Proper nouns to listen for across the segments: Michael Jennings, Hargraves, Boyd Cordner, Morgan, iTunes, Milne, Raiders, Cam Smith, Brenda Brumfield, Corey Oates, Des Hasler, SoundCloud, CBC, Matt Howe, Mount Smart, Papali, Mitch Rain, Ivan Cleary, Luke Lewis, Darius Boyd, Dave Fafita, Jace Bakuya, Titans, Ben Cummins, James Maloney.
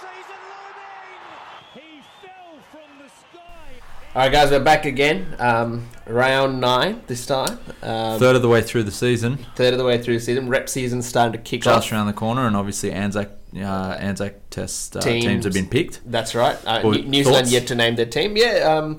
season looming. He fell from the sky. All right, guys, we're back again. Round 9 this time. Third of the way through the season. Rep season starting to kick off. Just around the corner, and obviously Anzac Test teams have been picked. That's right. New Zealand yet to name their team. Yeah,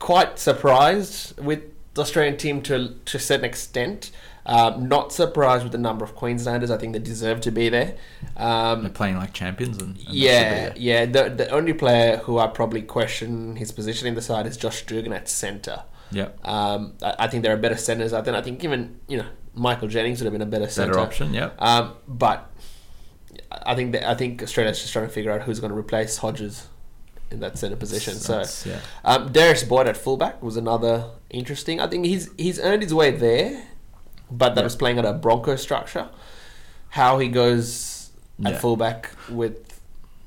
quite surprised with the Australian team to a certain extent. Not surprised with the number of Queenslanders. I think they deserve to be there. They're playing like champions. And the only player who I probably question his position in the side is Josh Dugan at centre. Yeah. I think there are better centres out there. I think even Michael Jennings would have been a better centre option. Yeah. But I think Australia's just trying to figure out who's going to replace Hodges in that centre position. Darius Boyd at fullback was another interesting. I think he's earned his way there. But that was playing at a Bronco structure. How he goes at fullback with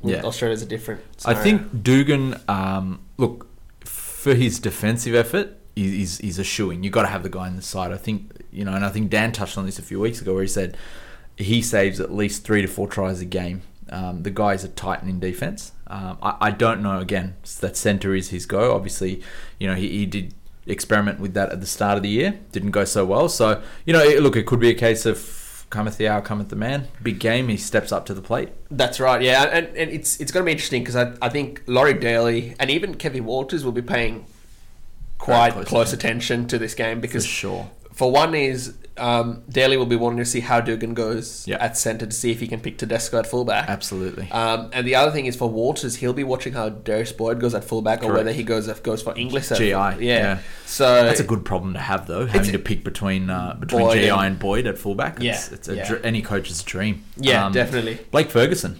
Australia is a different scenario. I think Dugan, look, for his defensive effort, he's a shoo-in. You've got to have the guy on the side. I think, and I think Dan touched on this a few weeks ago where he said he saves at least 3 to 4 tries a game. The guy is a titan in defence. I don't know, again, that centre is his go. Obviously, he did experiment with that at the start of the year, didn't go so well, so it could be a case of cometh the hour, cometh the man. Big game, he steps up to the plate. That's right, yeah, and it's going to be interesting because I think Laurie Daly and even Kevin Walters will be paying quite close attention to this game because for one is Daly will be wanting to see how Dugan goes at centre to see if he can pick Tedesco at fullback. Absolutely. And the other thing is for Walters, he'll be watching how Darius Boyd goes at fullback. Correct. Or whether he goes for Inglis. GI. Yeah. So that's a good problem to have though, having to pick between GI and Boyd at fullback. Any coach's dream. Yeah, definitely. Blake Ferguson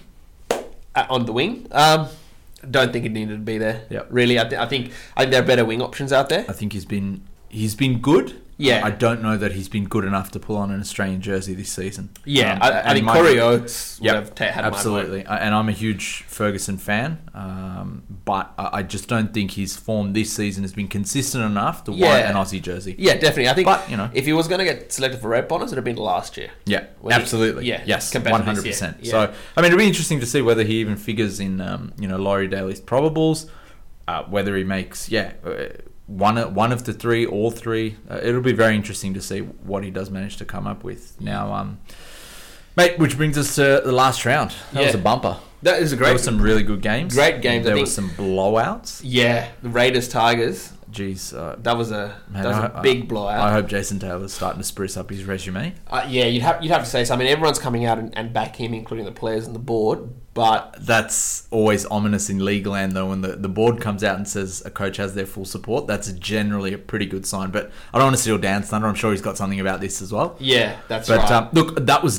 on the wing. Don't think he needed to be there. Yeah, really. I think there are better wing options out there. I think he's been good. Yeah, I don't know that he's been good enough to pull on an Australian jersey this season. Yeah, I think Corey Oates would have had absolutely. My vote. And I'm a huge Ferguson fan, but I just don't think his form this season has been consistent enough to warrant an Aussie jersey. Yeah, definitely. I think, if he was going to get selected for Red Bonners, it would have been last year. Yeah, absolutely. Yes, 100%. Yeah. So, it'll be interesting to see whether he even figures in, Laurie Daly's probables, whether he makes one of the three, all three. It'll be very interesting to see what he does manage to come up with. Now, mate, which brings us to the last round. That was a bumper. That is a great. There were some really good games. Great games. There were some blowouts. Yeah, the Raiders, Tigers. Jeez, that was a big blowout. I hope Jason Taylor's starting to spruce up his resume. You'd have to say so. I mean, everyone's coming out and back him, including the players and the board. But that's always ominous in league land, though, when the board comes out and says a coach has their full support. That's generally a pretty good sign. But I don't want to steal Dan's thunder. I'm sure he's got something about this as well. Yeah, that's right. Look, that was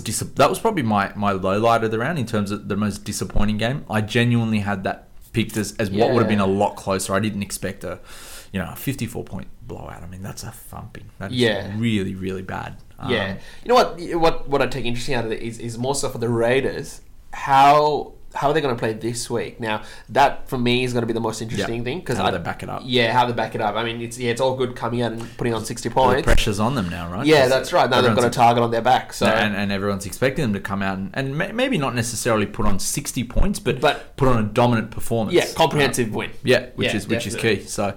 probably my low light of the round in terms of the most disappointing game. I genuinely had that picked as what would have been a lot closer. I didn't expect a 54-point blowout. I mean, that's a thumping. That's really, really bad. You know what I take interesting out of it is more so for the Raiders. How are they going to play this week? Now, that for me is going to be the most interesting thing. Cause how they back it up. Yeah, how they back it up. I mean, it's all good coming out and putting on 60 points. The pressure's on them now, right? Yeah, that's right. Now they've got a target on their back. So and everyone's expecting them to come out and maybe not necessarily put on 60 points, but put on a dominant performance. Yeah, comprehensive win. Yeah, which is key. So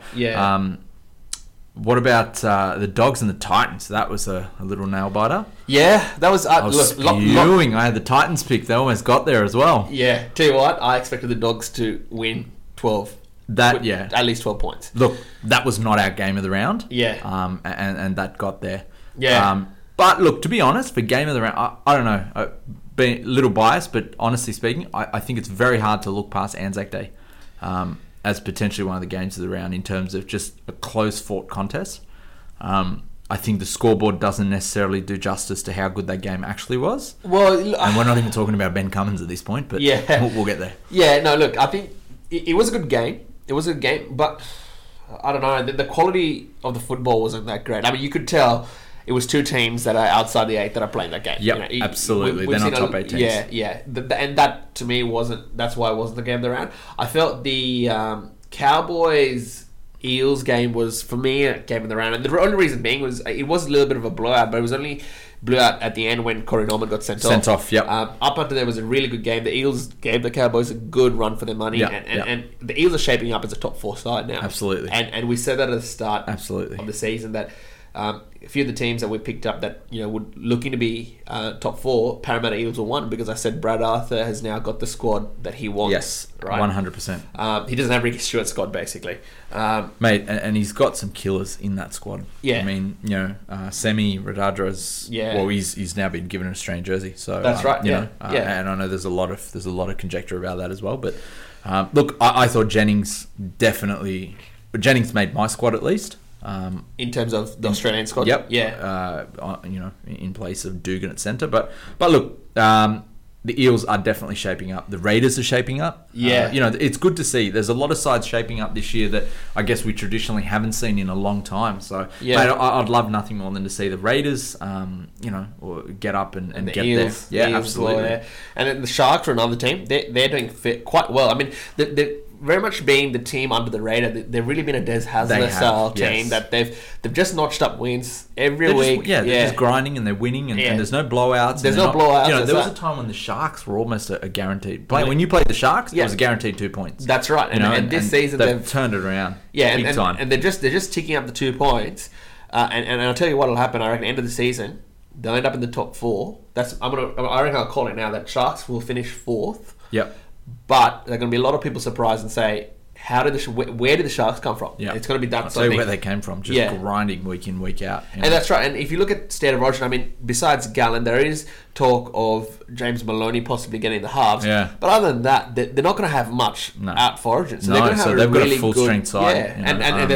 what about the Dogs and the Titans? That was a little nail biter. Yeah, that was. I was spewing. I had the Titans pick. They almost got there as well. Yeah, tell you what, I expected the Dogs to win 12. At least 12 points. Look, that was not our game of the round. Yeah, and that got there. Yeah, but look, to be honest, for game of the round, I don't know. Being a little biased, but honestly speaking, I think it's very hard to look past Anzac Day. As potentially one of the games of the round in terms of just a close-fought contest. I think the scoreboard doesn't necessarily do justice to how good that game actually was. Well, and we're not even talking about Ben Cummins at this point, but we'll get there. Yeah, no, look, I think it was a good game. It was a good game, but I don't know. The quality of the football wasn't that great. I mean, you could tell it was two teams that are outside the 8 that are playing that game. Yep, absolutely. They're not top 8 teams. Yeah, yeah. And that, to me, that's why it wasn't the game of the round. I felt the Cowboys Eels game was, for me, a game of the round. And the only reason being was it was a little bit of a blowout, but it was only blowout at the end when Corey Norman got sent off. Yep. Up until there was a really good game. The Eels gave the Cowboys a good run for their money, and the Eels are shaping up as a top four side now. Absolutely. And we said that at the start of the season that a few of the teams that we picked up that were looking to be top four, Parramatta Eels were one, because I said Brad Arthur has now got the squad that he wants. Yes, right? 100%. He doesn't have Ricky Stewart's squad, basically. Mate, and he's got some killers in that squad. Yeah. I mean, Semi Radradra, well, he's now been given a Australian jersey. So that's right, And I know there's a lot of conjecture about that as well. But look, I thought Jennings made my squad at least. In terms of the Australian squad, in place of Dugan at centre, but look, the Eels are definitely shaping up. The Raiders are shaping up. Yeah, it's good to see. There's a lot of sides shaping up this year that I guess we traditionally haven't seen in a long time. So, mate, I'd love nothing more than to see the Raiders, or get up and the get Eels, there. Yeah, the absolutely. There. And then the Sharks are another team. They're doing quite well. I mean, they're very much being the team under the radar. They've really been a Des Hasler style team that they've just notched up wins every week. They're just grinding and they're winning and there's no blowouts. There's no blowouts. There was a time when the Sharks were almost a guaranteed play. When you played the Sharks, it was a guaranteed 2 points. That's right. And this season they've turned it around. Yeah, big time. And they're just ticking up the 2 points. And I'll tell you what'll happen. I reckon end of the season they'll end up in the top four. I reckon I'll call it now that Sharks will finish fourth. Yep. But there are going to be a lot of people surprised and say, where did the Sharks come from? Yeah. It's going to be that sort of thing. Where they came from, just grinding week in, week out. And that's right. And if you look at state of origin, I mean, besides Gallen, there is talk of James Maloney possibly getting the halves. Yeah. But other than that, they're not going to have much out for origin. So they're going to have a full-strength side. Yeah. And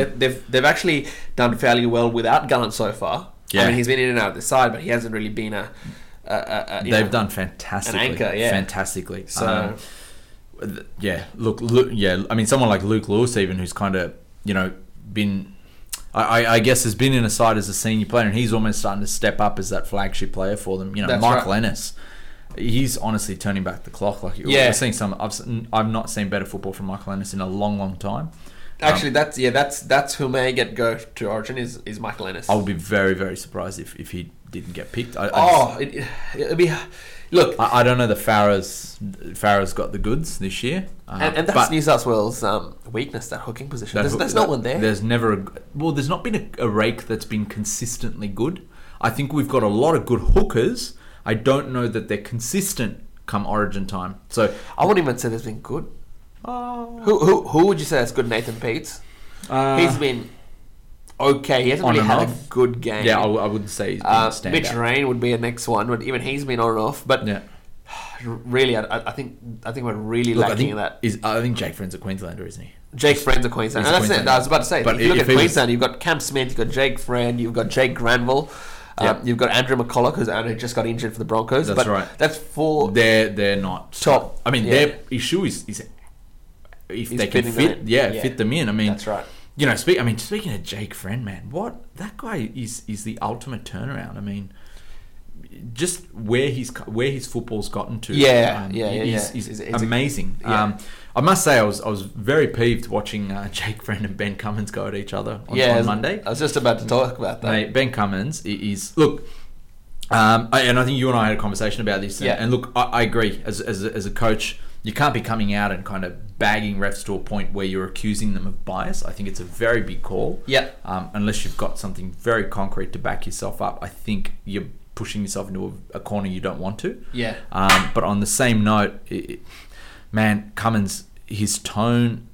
they've actually done fairly well without Gallen so far. Yeah. I mean, he's been in and out of the side, but he hasn't really been they've done fantastically. An anchor, fantastically. So... I mean, someone like Luke Lewis, even, who's kind of, been, I guess, has been in a side as a senior player, and he's almost starting to step up as that flagship player for them. Michael Ennis, he's honestly turning back the clock. Like, I've not seen better football from Michael Ennis in a long, long time. Actually, that's who may go to Origin is Michael Ennis. I would be very, very surprised if he didn't get picked. It'd be. Look, I don't know. The Farrah's got the goods this year, and that's New South Wales' weakness, that hooking position. There's not one there. There's never there's not been a rake that's been consistently good. I think we've got a lot of good hookers. I don't know that they're consistent come Origin time. So I wouldn't even say there's been good. Oh. Who would you say that's good? Nathan Peets. He's been okay. He hasn't really had a good game. Yeah, I wouldn't say he's been standout. Mitch Rain would be a next one, but even he's been on and off. But really, I think we're really lacking in that. I think Jake Friend's a Queenslander, isn't he? Jake Friend's a Queenslander. And that's it. I was about to say, but if you look at Queensland, you've got Cam Smith, you've got Jake Friend, you've got Jake Granville. You've got Andrew McCulloch, who just got injured for the Broncos. That's right. That's four. They're not top. I mean, their issue is if they can fit them in. I mean, that's right. Speaking of Jake Friend, man, that guy is the ultimate turnaround. I mean, just where his football's gotten to, is amazing. I must say, I was very peeved watching Jake Friend and Ben Cummins go at each other on Monday. I was just about to talk about that. Mate, Ben Cummins is look. And I think you and I had a conversation about this. And look, I agree. As a coach, you can't be coming out and kind of bagging refs to a point where you're accusing them of bias. I think it's a very big call. Yeah. Unless you've got something very concrete to back yourself up, I think you're pushing yourself into a corner you don't want to. Yeah. But on the same note, man, Cummins, his tone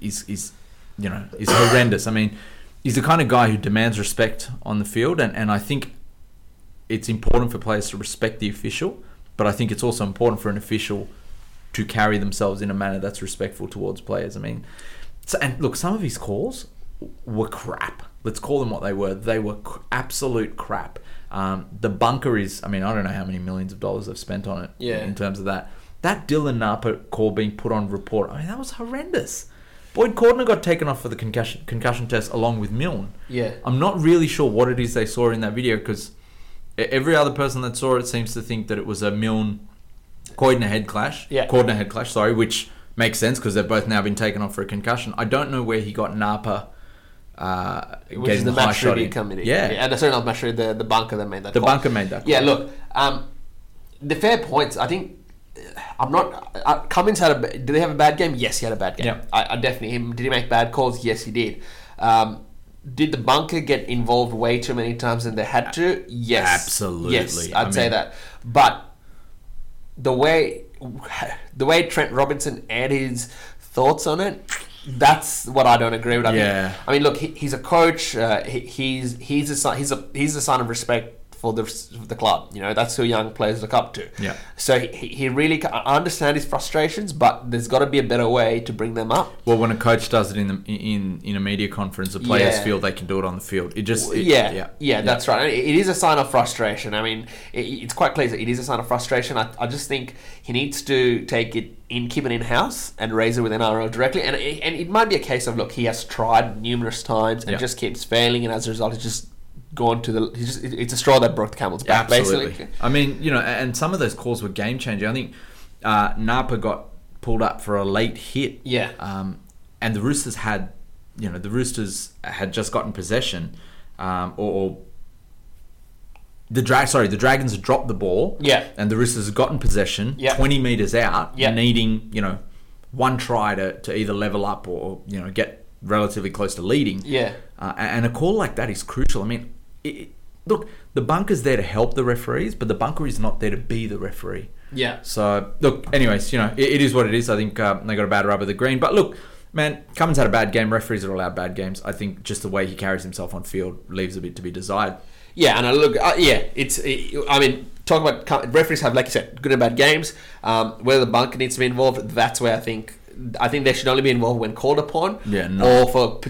is horrendous. I mean, he's the kind of guy who demands respect on the field, and I think it's important for players to respect the official, but I think it's also important for an official to carry themselves in a manner that's respectful towards players. I mean, and look, some of his calls were crap. Let's call them what they were. They were absolute crap. The bunker is, I mean, I don't know how many millions of dollars I've spent on it in terms of that. That Dylan Napa call being put on report, I mean, that was horrendous. Boyd Cordner got taken off for the concussion test along with Milne. Yeah. I'm not really sure what it is they saw in that video, because every other person that saw it seems to think that it was a Cordner head clash, which makes sense because they've both now been taken off for a concussion. I don't know where he got Napa Which is the match review committee. Yeah. And sorry, not match review, the bunker that made that call. The bunker made that call. Yeah, look, the fair points, I think, I'm not... Cummins had a... Did they have a bad game? Yes, he had a bad game. Yeah. I definitely... Did he make bad calls? Yes, he did. Did the bunker get involved way too many times than they had to? Yes. Absolutely. Yes, I'd say that. But the way Trent Robinson and his thoughts on it, that's what I don't agree with. I mean, look, he's a coach. He's a sign of respect for the club. You know, that's who young players look up to. Yeah. So he really, I understand his frustrations, but there's got to be a better way to bring them up. Well, when a coach does it in a media conference, the players feel they can do it on the field. That's right. It is a sign of frustration. I mean, it's quite clear that it is a sign of frustration. I just think he needs to take it in, keep it in house, and raise it with NRL directly. And it might be a case of, look, he has tried numerous times and just keeps failing, and as a result, it's a straw that broke the camel's back. Absolutely. Basically. I mean, you know, and some of those calls were game changing. I think Napa got pulled up for a late hit. Yeah. And the Roosters had just gotten possession, the Dragons had dropped the ball. Yeah. And the Roosters had gotten possession. Yeah. 20 meters out, needing one try to either level up or get relatively close to leading. Yeah. And a call like that is crucial. I mean. Look, the bunker's there to help the referees, but the bunker is not there to be the referee. Yeah. So, look, anyways, it is what it is. I think they got a bad rub of the green. But, look, man, Cummins had a bad game. Referees are allowed bad games. I think just the way he carries himself on field leaves a bit to be desired. Yeah, and talking about referees have, like you said, good and bad games. Whether the bunker needs to be involved, that's where I think they should only be involved when called upon, or for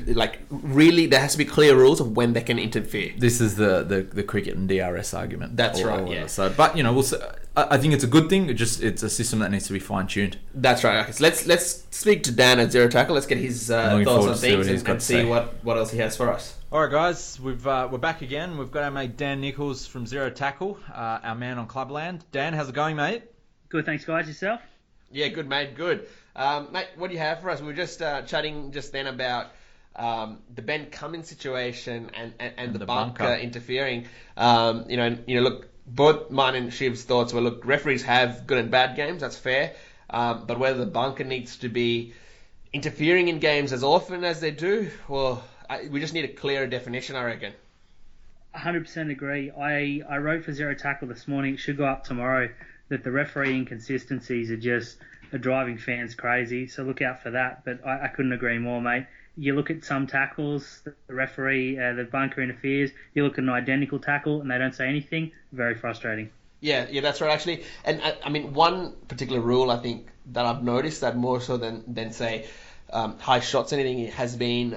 really there has to be clear rules of when they can interfere. This is the cricket and DRS argument. That's right. Yeah. So, but I think it's a good thing. It's a system that needs to be fine tuned. That's right. Okay, so let's speak to Dan at Zero Tackle. Let's get his thoughts on things and see what else he has for us. All right, guys, we're back again. We've got our mate Dan Nichols from Zero Tackle, our man on Clubland. Dan, how's it going, mate? Good, thanks, guys. Yourself? Yeah, good, mate. Good. Mate, what do you have for us? We were just chatting just then about the Ben Cummins situation and the bunker interfering. Look, both mine and Shiv's thoughts were, look, referees have good and bad games. That's fair. But whether the bunker needs to be interfering in games as often as they do, well, we just need a clearer definition, I reckon. 100% agree. I wrote for Zero Tackle this morning. It should go up tomorrow that the referee inconsistencies are just... are driving fans crazy, so look out for that. But I couldn't agree more, mate. You look at some tackles, the referee, the bunker interferes. You look at an identical tackle and they don't say anything. Very frustrating. Yeah, that's right, actually. And, I mean, one particular rule, I think, that I've noticed that more so than say, high shots, anything, has been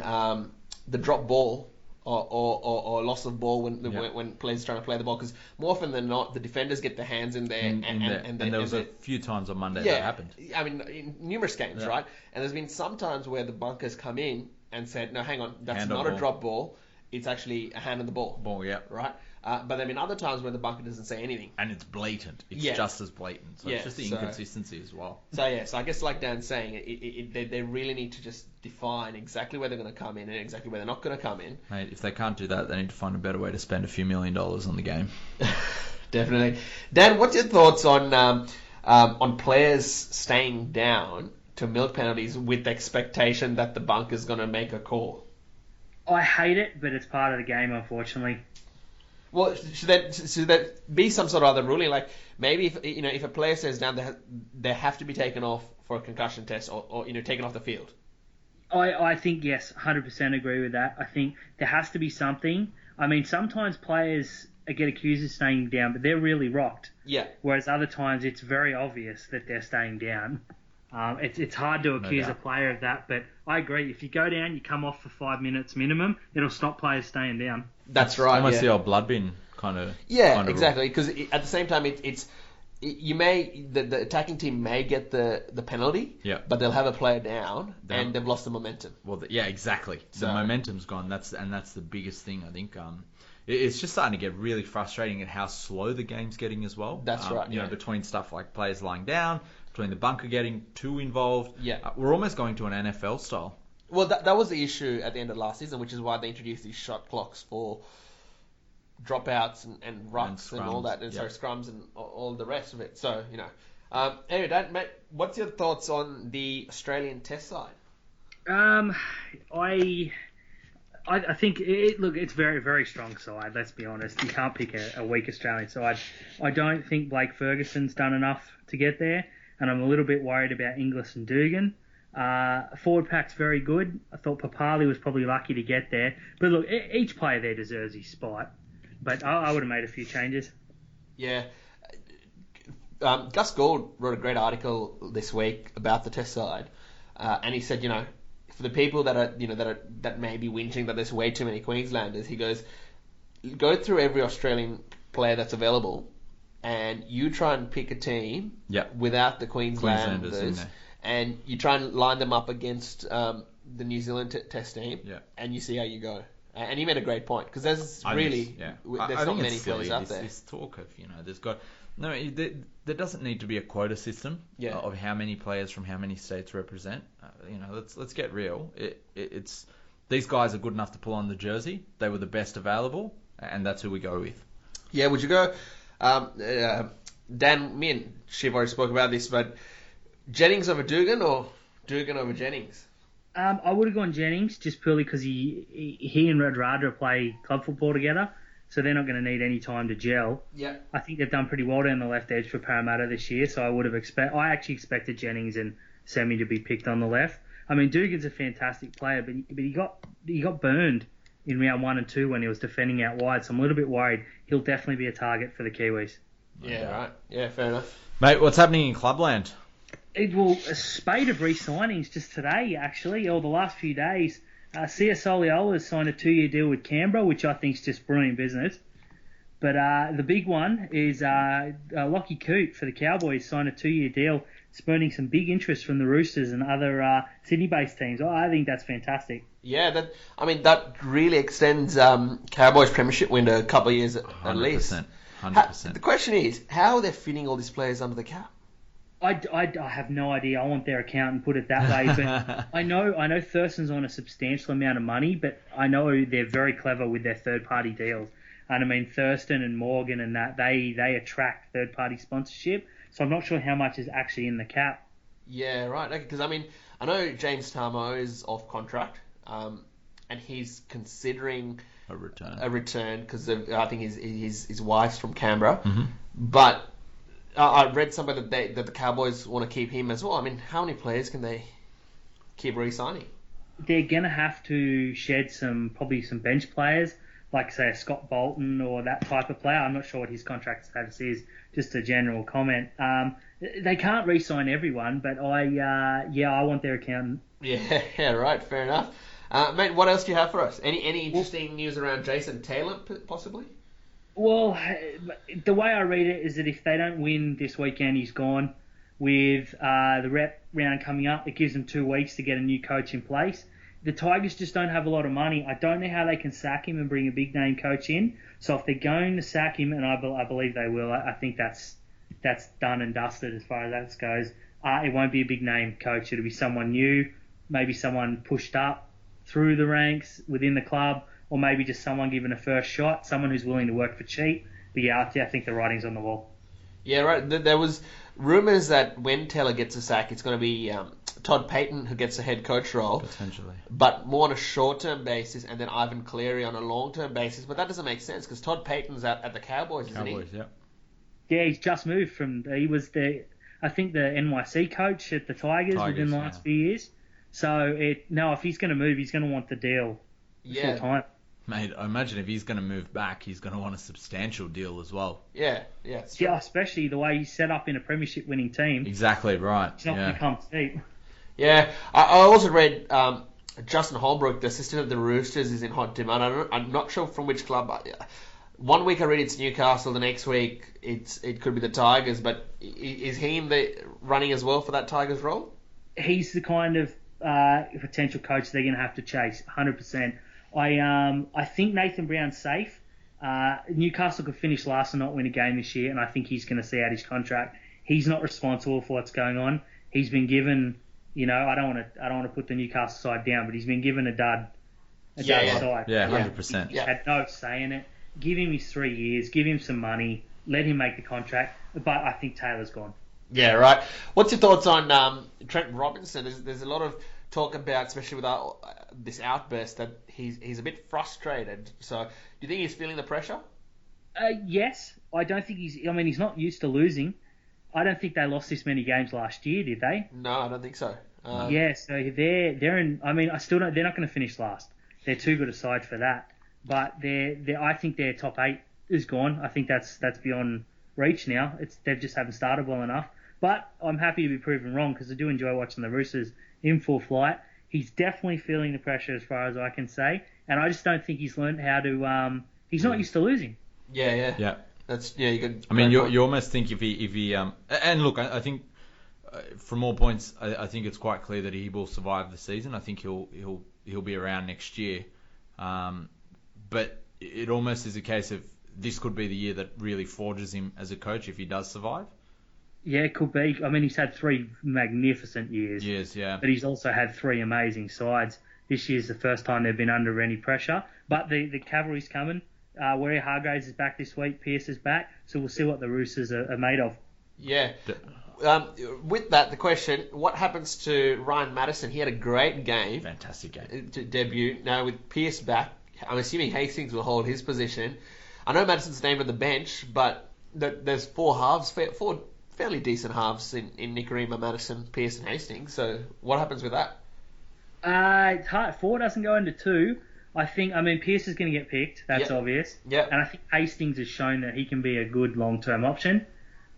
the drop ball or loss of ball when players are trying to play the ball, because more often than not the defenders get their hands in there and there was a few times on Monday that happened. I mean, in numerous games, right? And there's been some times where the bunkers come in and said, no, hang on, that's not a drop ball, it's actually a hand on the ball, yeah, right? But there have been other times where the bunker doesn't say anything, and it's blatant. It's just as blatant. So it's just the inconsistency as well. So I guess, like Dan's saying, they really need to just define exactly where they're going to come in and exactly where they're not going to come in. Mate, if they can't do that, they need to find a better way to spend a few $1 million on the game. Definitely. Dan, what's your thoughts on players staying down to milk penalties with the expectation that the bunker's going to make a call? I hate it, but it's part of the game, unfortunately. Well, should there be some sort of other ruling? Like, maybe if a player says down, they have to be taken off for a concussion test or taken off the field. I think, yes, 100% agree with that. I think there has to be something. I mean, sometimes players get accused of staying down, but they're really rocked. Yeah. Whereas other times it's very obvious that they're staying down. It's hard to accuse a player of that, but I agree. If you go down, you come off for 5 minutes minimum, it'll stop players staying down. That's right. Almost the old blood bin kind of. Yeah, kind of exactly. Because at the same time, the attacking team may get the penalty, but they'll have a player down and they've lost the momentum. Well, exactly. So, the momentum's gone. That's the biggest thing, I think. It's just starting to get really frustrating at how slow the game's getting as well. That's right. You know, between stuff like players lying down, between the bunker getting too involved. Yeah. We're almost going to an NFL style. Well, that was the issue at the end of last season, which is why they introduced these shot clocks for dropouts and rucks and all that, and yep. So scrums and all the rest of it. So, you know. Anyway, Dan, mate, what's your thoughts on the Australian Test side? I think it's very, very strong side. Let's be honest. You can't pick a weak Australian side. I don't think Blake Ferguson's done enough to get there, and I'm a little bit worried about Inglis and Dugan. Forward pack's very good. I thought Papali was probably lucky to get there. But look, each player there deserves his spot. But I would have made a few changes. Yeah. Gus Gould wrote a great article this week about the Test side, and he said, you know, for the people that are, you know, that may be whinging that there's way too many Queenslanders, he goes, go through every Australian player that's available, and you try and pick a team without the Queenslanders, and you try and line them up against the New Zealand Test team, and you see how you go. And he made a great point because there's not many players out there. This talk of, you know, there doesn't need to be a quota system of how many players from how many states represent. You know, let's get real. It's these guys are good enough to pull on the jersey. They were the best available, and that's who we go with. Yeah, would you go? Dan, me and Shiv already spoke about this, but Jennings over Dugan or Dugan over Jennings? I would have gone Jennings just purely because he and Radradra play club football together, so they're not going to need any time to gel. Yeah, I think they've done pretty well down the left edge for Parramatta this year, so I actually expected Jennings and Semi to be picked on the left. I mean, Dugan's a fantastic player, but he got burned in round 1 and 2 when he was defending out wide, so I'm a little bit worried. He'll definitely be a target for the Kiwis. Yeah, right. Yeah, fair enough. Mate, what's happening in clubland? A spate of re-signings just today, actually, or the last few days. Soliola has signed a 2-year deal with Canberra, which I think is just brilliant business. But the big one is Lachie Coote for the Cowboys signed a 2-year deal, spurning some big interest from the Roosters and other Sydney-based teams. I think that's fantastic. Yeah, that really extends Cowboys' premiership window a couple of years at least. 100%. The question is, how are they fitting all these players under the cap? I have no idea. I want their account and put it that way. But I know Thurston's on a substantial amount of money, but I know they're very clever with their third-party deals. And, I mean, Thurston and Morgan and that, they attract third-party sponsorship. So I'm not sure how much is actually in the cap. Yeah, right. Because, I mean, I know James Tarmo is off contract, and he's considering a return because I think his wife's from Canberra. Mm-hmm. But... I read somewhere that the Cowboys want to keep him as well. I mean, how many players can they keep re-signing? They're going to have to shed probably some bench players, like, say, a Scott Bolton or that type of player. I'm not sure what his contract status is, just a general comment. They can't re-sign everyone, but I want their accountant. Yeah, right, fair enough. Mate, what else do you have for us? Any interesting news around Jason Taylor, possibly? Well, the way I read it is that if they don't win this weekend, he's gone. With the rep round coming up, it gives them 2 weeks to get a new coach in place. The Tigers just don't have a lot of money. I don't know how they can sack him and bring a big-name coach in. So if they're going to sack him, and I believe they will, I think that's done and dusted as far as that goes. It won't be a big-name coach. It'll be someone new, maybe someone pushed up through the ranks within the club, or maybe just someone given a first shot, someone who's willing to work for cheap. But I think the writing's on the wall. Yeah, right. There was rumours that when Taylor gets a sack, it's going to be Todd Payton who gets a head coach role. Potentially. But more on a short-term basis, and then Ivan Cleary on a long-term basis. But that doesn't make sense because Todd Payton's at the Cowboys, isn't he? Yeah, he's just moved from... He was, the NYC coach at the Tigers within the last few years. So, if he's going to move, he's going to want the deal full time. Mate, I imagine if he's going to move back, he's going to want a substantial deal as well. Yeah. Yeah, especially the way he's set up in a premiership winning team. Exactly, right. He's not going to come cheap. Yeah, I also read Justin Holbrook, the assistant of the Roosters, is in hot demand. I'm not sure from which club. 1 week I read it's Newcastle, the next week it could be the Tigers, but is he in the running as well for that Tigers role? He's the kind of potential coach they're going to have to chase, 100%. I think Nathan Brown's safe. Newcastle could finish last and not win a game this year, and I think he's going to see out his contract. He's not responsible for what's going on. He's been given You know, I don't want to put the Newcastle side down, but he's been given a dud side. Yeah, 100%. He had no say in it. Give him his 3 years. Give him some money. Let him make the contract. But I think Taylor's gone. Yeah, right. What's your thoughts on Trent Robinson? There's a lot of talk about, especially with this outburst, that he's a bit frustrated. So, do you think he's feeling the pressure? Yes. I don't think he's... I mean, he's not used to losing. I don't think they lost this many games last year, did they? No, I don't think so. Yeah, so they're in... I mean, I still don't... They're not going to finish last. They're too good a side for that. But I think their top eight is gone. I think that's beyond reach now. They just haven't started well enough. But I'm happy to be proven wrong because I do enjoy watching the Roosters in full flight. He's definitely feeling the pressure as far as I can say. And I just don't think he's learned how to... he's not used to losing. Yeah. That's, yeah, I mean, you almost think if he and look, I think from all points, I think it's quite clear that he will survive the season. I think he'll be around next year, but it almost is a case of this could be the year that really forges him as a coach if he does survive. Yeah, it could be. I mean, he's had 3 magnificent years. Yes, yeah. But he's also had 3 amazing sides. This year's the first time they've been under any pressure. But the cavalry's coming. Where Hargraves is back this week, Pearce is back, so we'll see what the Roosters are made of. Yeah. With that, the question, what happens to Ryan Madison? He had a great game. Fantastic game. Debut. Now, with Pearce back, I'm assuming Hastings will hold his position. I know Madison's named on the bench, but there's 4 fairly decent halves in Nicarima, Madison, Pearce and Hastings, so what happens with that? It's hard. 4 doesn't go into 2. I mean, Pearce is going to get picked. That's obvious. Yeah. And I think Hastings has shown that he can be a good long-term option.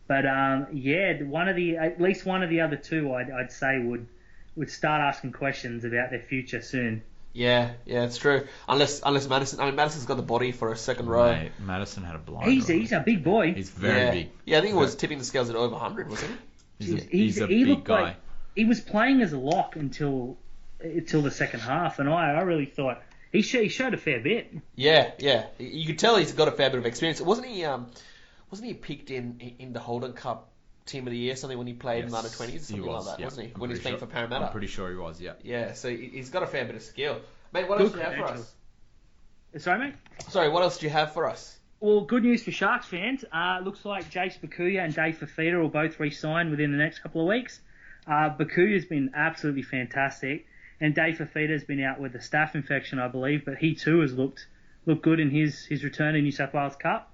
But at least one of the other two, I'd say would start asking questions about their future soon. Yeah, it's true. Unless Madison, I mean, Madison's got the body for a second row. Mate, Madison had a blind. He's a big boy. He's very big. Yeah, I think it was tipping the scales at over 100, wasn't he? He's a big guy. Like, he was playing as a lock until the second half, and I really thought. He showed a fair bit. Yeah. You could tell he's got a fair bit of experience. Wasn't he picked in the Holden Cup Team of the Year, something when he played in the under-20s, something like that, wasn't he? When he was playing for Parramatta. I'm pretty sure he was, yeah. Yeah, so he's got a fair bit of skill. Mate, what else do you have for us? Sorry, mate? Sorry, what else do you have for us? Well, good news for Sharks fans. Looks like Jace Bakuya and Dave Fafita will both re-sign within the next couple of weeks. Bakuya's been absolutely fantastic. And Dave Fafita's been out with a staph infection, I believe, but he too has looked good in his return in New South Wales Cup.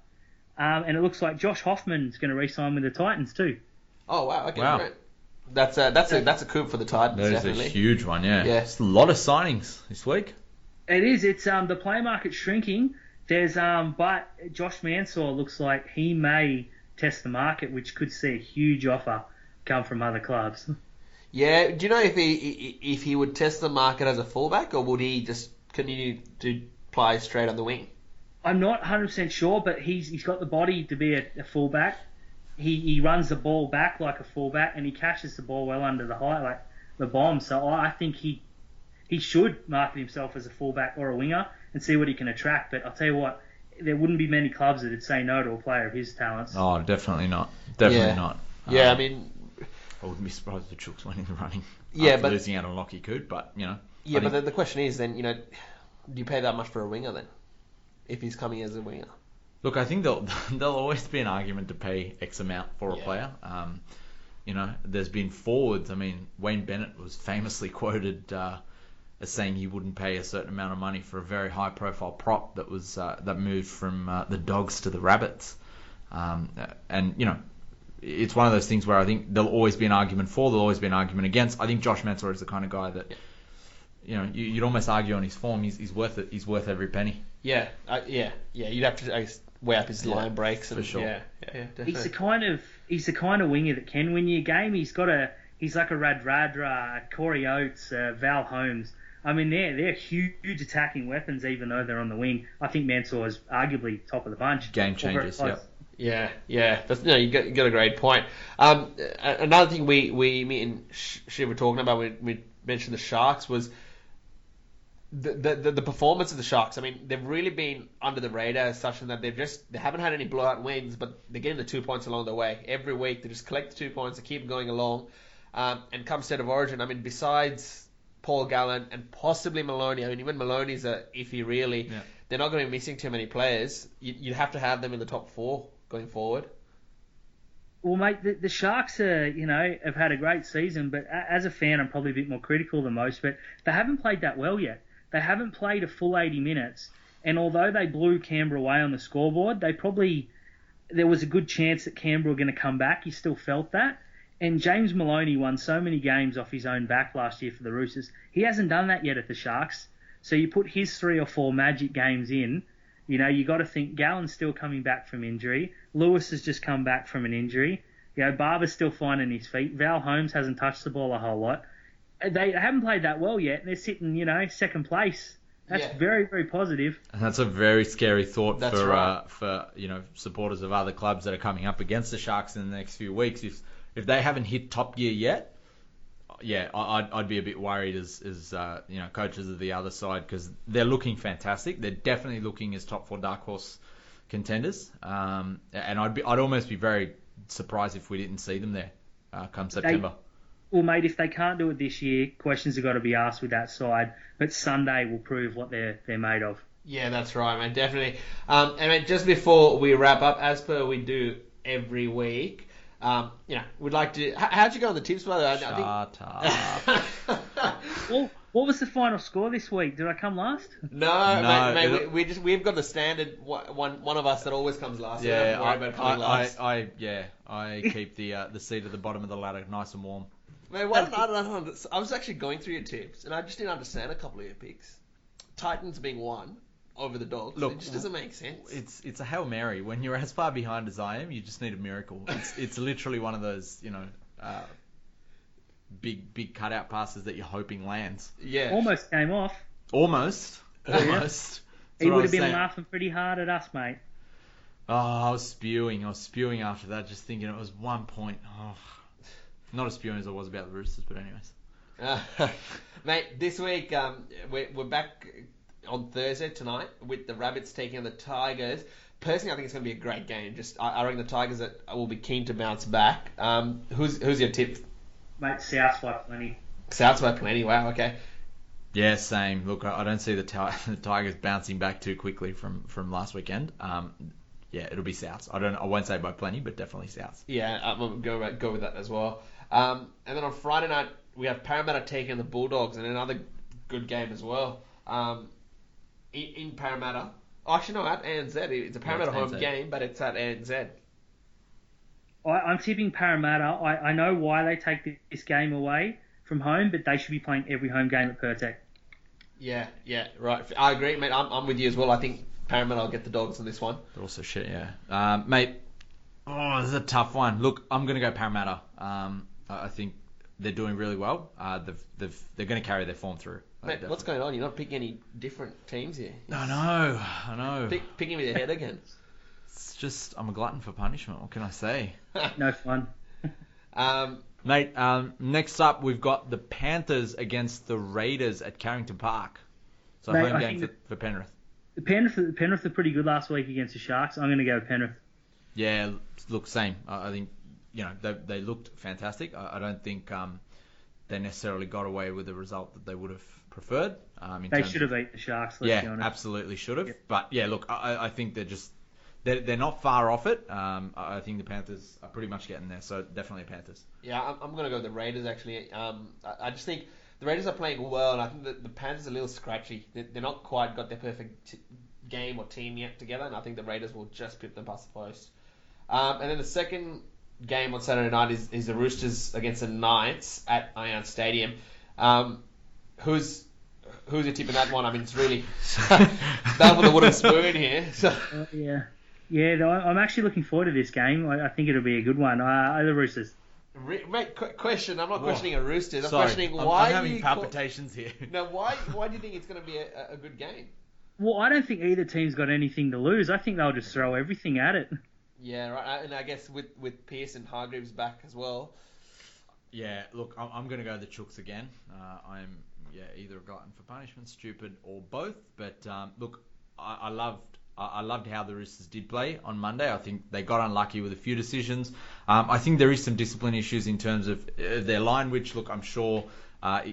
And it looks like Josh Hoffman's going to re-sign with the Titans too. Oh wow! Okay, wow. Great. That's a coup for the Titans. That is definitely a huge one, yeah. It's a lot of signings this week. It is. It's the player market's shrinking. There's but Josh Mansour looks like he may test the market, which could see a huge offer come from other clubs. Yeah, do you know if he would test the market as a fullback or would he just continue to play straight on the wing? I'm not 100% sure, but he's got the body to be a fullback. He runs the ball back like a fullback and he catches the ball well under the high, like the bomb. So I think he should market himself as a fullback or a winger and see what he can attract. But I'll tell you what, there wouldn't be many clubs that would say no to a player of his talents. Oh, definitely not. Definitely not. Yeah, I mean... I wouldn't be surprised if the Chooks went in the running after losing out on Lockie Coote, but, you know. Yeah, but the question is then, you know, do you pay that much for a winger then, if he's coming as a winger? Look, I think there'll always be an argument to pay X amount for a player. You know, there's been forwards. I mean, Wayne Bennett was famously quoted as saying he wouldn't pay a certain amount of money for a very high-profile prop that was that moved from the Dogs to the Rabbits. And, you know, it's one of those things where I think there'll always be an argument for, there'll always be an argument against. I think Josh Mansour is the kind of guy that, you know, you'd almost argue on his form, he's worth it. He's worth every penny. Yeah. You'd have to weigh up his line breaks and for sure. Yeah, definitely. He's the kind of winger that can win you a game. He's like a Radradra, Corey Oates, Val Holmes. I mean, they're huge attacking weapons, even though they're on the wing. I think Mansour is arguably top of the bunch. Game changers. Yeah. Yeah. That's, no, you got a great point. Another thing we me and Shiv were talking about when we mentioned the Sharks was the performance of the Sharks. I mean, they've really been under the radar as such in that they haven't had any blowout wins, but they're getting the 2 points along the way. Every week they just collect the 2 points, they keep going along. And come State of Origin, I mean, besides Paul Gallen and possibly Maloney, I mean, even Maloney's a iffy, really. Yeah. They're not going to be missing too many players. You'd have to have them in the top four going forward. Well, mate, the Sharks are, you know, have had a great season, but as a fan, I'm probably a bit more critical than most, but they haven't played that well yet. They haven't played a full 80 minutes, and although they blew Canberra away on the scoreboard, there was a good chance that Canberra were going to come back. You still felt that. And James Maloney won so many games off his own back last year for the Roosters. He hasn't done that yet at the Sharks. So you put his 3 or 4 magic games in, you know, you got to think Gallen's still coming back from injury. Lewis has just come back from an injury. You know, Barber's still finding his feet. Val Holmes hasn't touched the ball a whole lot. They haven't played that well yet, and they're sitting, you know, second place. That's very, very positive. And that's a very scary thought for you know, supporters of other clubs that are coming up against the Sharks in the next few weeks. If they haven't hit top gear yet, I'd be a bit worried as you know, coaches of the other side, because they're looking fantastic. They're definitely looking as top 4 dark horse contenders. And I'd almost be very surprised if we didn't see them there come September. Well, mate, if they can't do it this year, questions have got to be asked with that side. But Sunday will prove what they're made of. Yeah, that's right, man. Definitely. And mate, just before we wrap up, as per we do every week. You know, we'd like to. How'd you go on the tips, by the way? Shut up. Well, what was the final score this week? Did I come last? No, mate, we've got the standard one of us that always comes last. Yeah, so I keep the seat at the bottom of the ladder nice and warm. Mate, I was actually going through your tips, and I just didn't understand a couple of your picks. Titans being one over the Dogs. Look, it just doesn't make sense. It's a Hail Mary. When you're as far behind as I am, you just need a miracle. It's literally one of those, you know, big cutout passes that you're hoping lands. Yeah. Almost came off. Almost. He would have been laughing pretty hard at us, mate. Oh, I was spewing after that, just thinking it was 1 point. Oh, not as spewing as I was about the Roosters, but anyways. Mate, this week we're back on Thursday tonight with the Rabbits taking on the Tigers. Personally, I think it's going to be a great game. I reckon the Tigers will be keen to bounce back. Who's your tip? Mate, Souths by plenty. Souths by plenty, wow, okay. Yeah, same. Look, I don't see the Tigers bouncing back too quickly from last weekend. Yeah, it'll be Souths. I won't say by plenty, but definitely Souths. Yeah, I'm going to go with that as well. And then on Friday night, we have Parramatta taking the Bulldogs in another good game as well. In Parramatta. Oh, actually, no, at ANZ. It's a Parramatta home game, but it's at ANZ. I'm tipping Parramatta. I know why they take this game away from home, but they should be playing every home game at Pertek. Yeah, right. I agree, mate. I'm with you as well. I think Parramatta will get the Dogs on this one. They're also shit, yeah. Mate, this is a tough one. Look, I'm going to go Parramatta. I think they're doing really well. They're going to carry their form through. Mate, what's going on? You're not picking any different teams here. I know. Picking with your head again. It's just, I'm a glutton for punishment. What can I say? No fun. Mate, next up, we've got the Panthers against the Raiders at Carrington Park. So mate, home game for Penrith. Penrith are pretty good last week against the Sharks. I'm going to go Penrith. Yeah, look, same. I think, you know, they looked fantastic. I don't think they necessarily got away with the result that they would have preferred. They should have beat the Sharks. Let's be honest. Absolutely should have. Yeah. But yeah, look, I think they're not far off it. I think the Panthers are pretty much getting there, so definitely Panthers. Yeah, I'm going to go with the Raiders actually. I just think the Raiders are playing well, and I think the Panthers are a little scratchy. They're not quite got their perfect game or team yet together, and I think the Raiders will just pip them past the post. And then the second game on Saturday night is the Roosters against the Knights at Allianz Stadium. Who's your tip in that one? I mean, it's really that with a wooden spoon here. So. Yeah. I'm actually looking forward to this game. I think it'll be a good one. The Roosters. Mate, question. I'm not questioning a Roosters. I'm questioning why. I'm having palpitations here. No, why do you think it's going to be a good game? Well, I don't think either team's got anything to lose. I think they'll just throw everything at it. Yeah, right. And I guess with Pearce and Hargreaves back as well. Yeah, look, I'm going to go the Chooks again. I'm either a glutton for punishment, stupid, or both. But look, I loved I loved how the Roosters did play on Monday. I think they got unlucky with a few decisions. I think there is some discipline issues in terms of their line, which, look, I'm sure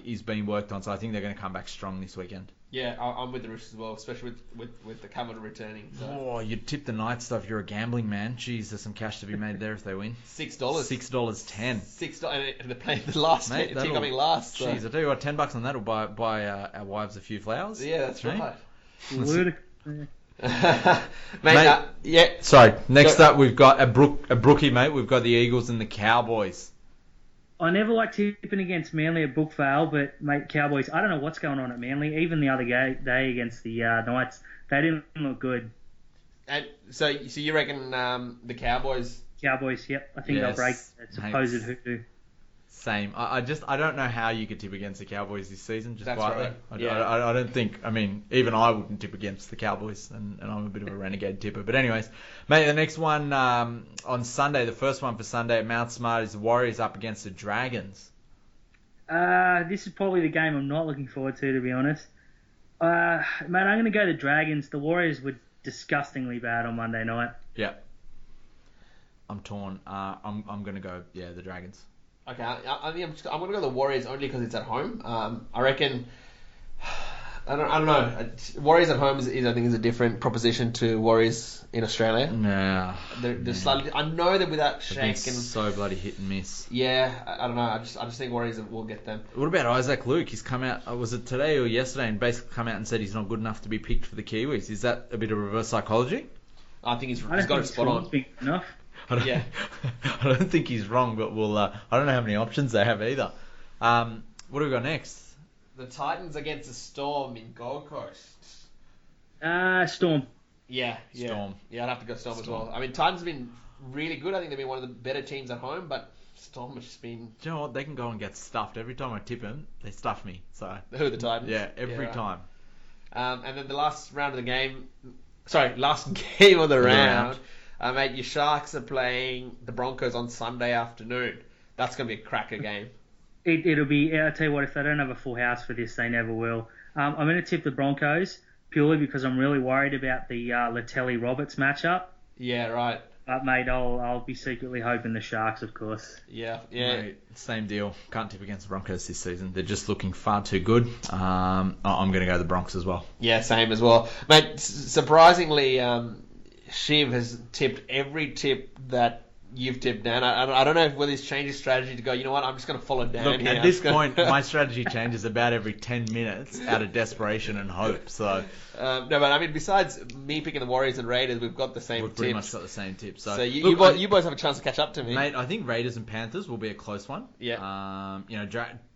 is being worked on. So I think they're going to come back strong this weekend. Yeah, I'm with the Roosters as well, especially with the Cameron returning. So. Oh, you'd tip the night stuff. You're a gambling man. Jeez, there's some cash to be made there if they win. $6.10 $6, and they're playing the last. Mate, team coming last. So. Jeez, I tell you what, $10 on that will buy our wives a few flowers. Yeah, that's right. Ludicrous. Mate. Sorry. Next up, we've got a brookie, mate. We've got the Eagles and the Cowboys. I never like tipping against Manly at Brookvale, but mate, Cowboys. I don't know what's going on at Manly. Even the other day against the Knights, they didn't look good. And so you reckon the Cowboys? Cowboys, yep. I think they'll break that supposed hoodoo. Same. I don't know how you could tip against the Cowboys this season. Just that's quietly. Right. I don't think. I mean, even I wouldn't tip against the Cowboys, and I'm a bit of a renegade tipper. But anyways, mate, the next one on Sunday, the first one for Sunday at Mount Smart is the Warriors up against the Dragons. This is probably the game I'm not looking forward to be honest. Mate, I'm going to go the Dragons. The Warriors were disgustingly bad on Monday night. Yeah. I'm torn. I'm going to go the Dragons. Okay, I'm going to go the Warriors only because it's at home. I reckon, I don't know. Warriors at home is a different proposition to Warriors in Australia. Nah. They're slightly. I know that without Shank and so bloody hit and miss. Yeah, I don't know. I just think Warriors will get them. What about Isaac Luke? He's come out. Was it today or yesterday? And basically come out and said he's not good enough to be picked for the Kiwis. Is that a bit of reverse psychology? I think he's got it spot on. Big enough. I don't think he's wrong, but we'll. I don't know how many options they have either. What do we got next? The Titans against the Storm in Gold Coast. Storm. Yeah. Storm. Yeah, I'd have to go Storm as well. I mean, Titans have been really good. I think they've been one of the better teams at home, but Storm has just been. Do you know what? They can go and get stuffed. Every time I tip them, they stuff me. So. Who are the Titans? Yeah, every time. And then the last round of the game. Sorry, last game of the round. Mate, your Sharks are playing the Broncos on Sunday afternoon. That's going to be a cracker game. It'll be. I'll tell you what, if they don't have a full house for this, they never will. I'm going to tip the Broncos purely because I'm really worried about the Latelli-Roberts matchup. Yeah, right. But, mate, I'll be secretly hoping the Sharks, of course. Yeah. Mate, same deal. Can't tip against the Broncos this season. They're just looking far too good. I'm going to go the Broncos as well. Yeah, same as well. Mate, surprisingly... Shiv has tipped every tip that you've tipped, Dan. I don't know whether he's changed his strategy to go, you know what, I'm just going to follow Dan. Look, at this point, my strategy changes about every 10 minutes out of desperation and hope. So no, but I mean, besides me picking the Warriors and Raiders, we've got the same tips. We've pretty much got the same tips. So you boys have a chance to catch up to me. Mate, I think Raiders and Panthers will be a close one. Yeah.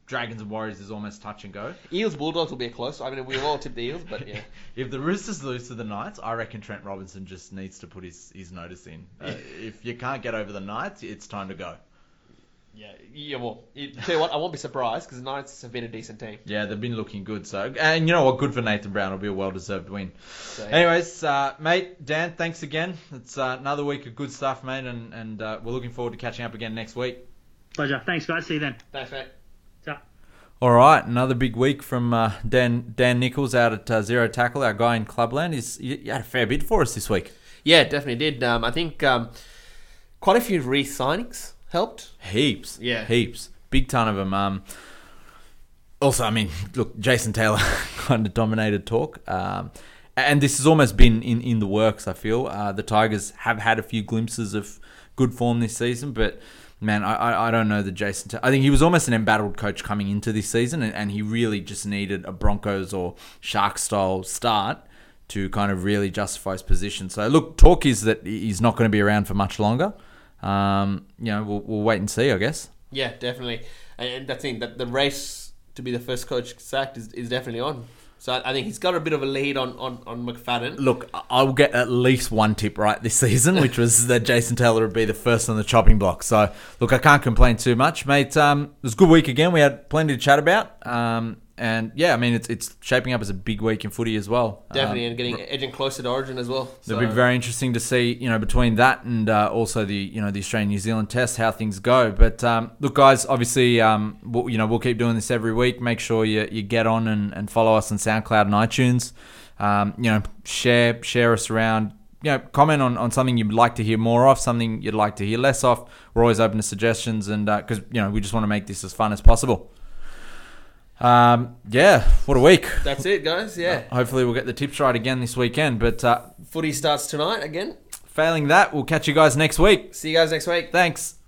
Dragons and Warriors is almost touch and go. Eels Bulldogs will be a close. I mean, we've all tipped the Eels, but yeah. If the Roosters lose to the Knights, I reckon Trent Robinson just needs to put his notice in. If you can't get over the Knights, it's time to go. Yeah. Well, tell you what, I won't be surprised because the Knights have been a decent team. Yeah, they've been looking good. So, and you know what, good for Nathan Brown. It'll be a well-deserved win. So, yeah. Anyways, mate, Dan, thanks again. It's another week of good stuff, mate, and we're looking forward to catching up again next week. Pleasure. Thanks, guys. See you then. Thanks, mate. All right, another big week from Dan Nichols out at Zero Tackle, our guy in Clubland. He had a fair bit for us this week. Yeah, definitely did. I think quite a few re-signings helped. Heaps. Yeah. Heaps. Big ton of them. Also, I mean, look, Jason Taylor kind of dominated talk. And this has almost been in the works, I feel. The Tigers have had a few glimpses of good form this season, but... Man, I don't know that Jason... I think he was almost an embattled coach coming into this season, and he really just needed a Broncos or Sharks-style start to kind of really justify his position. So, look, talk is that he's not going to be around for much longer. We'll wait and see, I guess. Yeah, definitely. And that's it. The race to be the first coach sacked is definitely on. So I think he's got a bit of a lead on McFadden. Look, I'll get at least one tip right this season, which was that Jason Taylor would be the first on the chopping block. So, look, I can't complain too much, mate. It was a good week again. We had plenty to chat about. It's shaping up as a big week in footy as well. Definitely, and edging closer to Origin as well. So. It'll be very interesting to see, between that and also the Australian-New Zealand test, how things go. But, look, guys, obviously, we'll keep doing this every week. Make sure you get on and follow us on SoundCloud and iTunes. Share us around. Comment on something you'd like to hear more of, something you'd like to hear less of. We're always open to suggestions, and because we just want to make this as fun as possible. What a week. That's it, guys. Yeah. Hopefully we'll get the tips right again this weekend. But footy starts tonight again. Failing that, we'll catch you guys next week. See you guys next week. Thanks.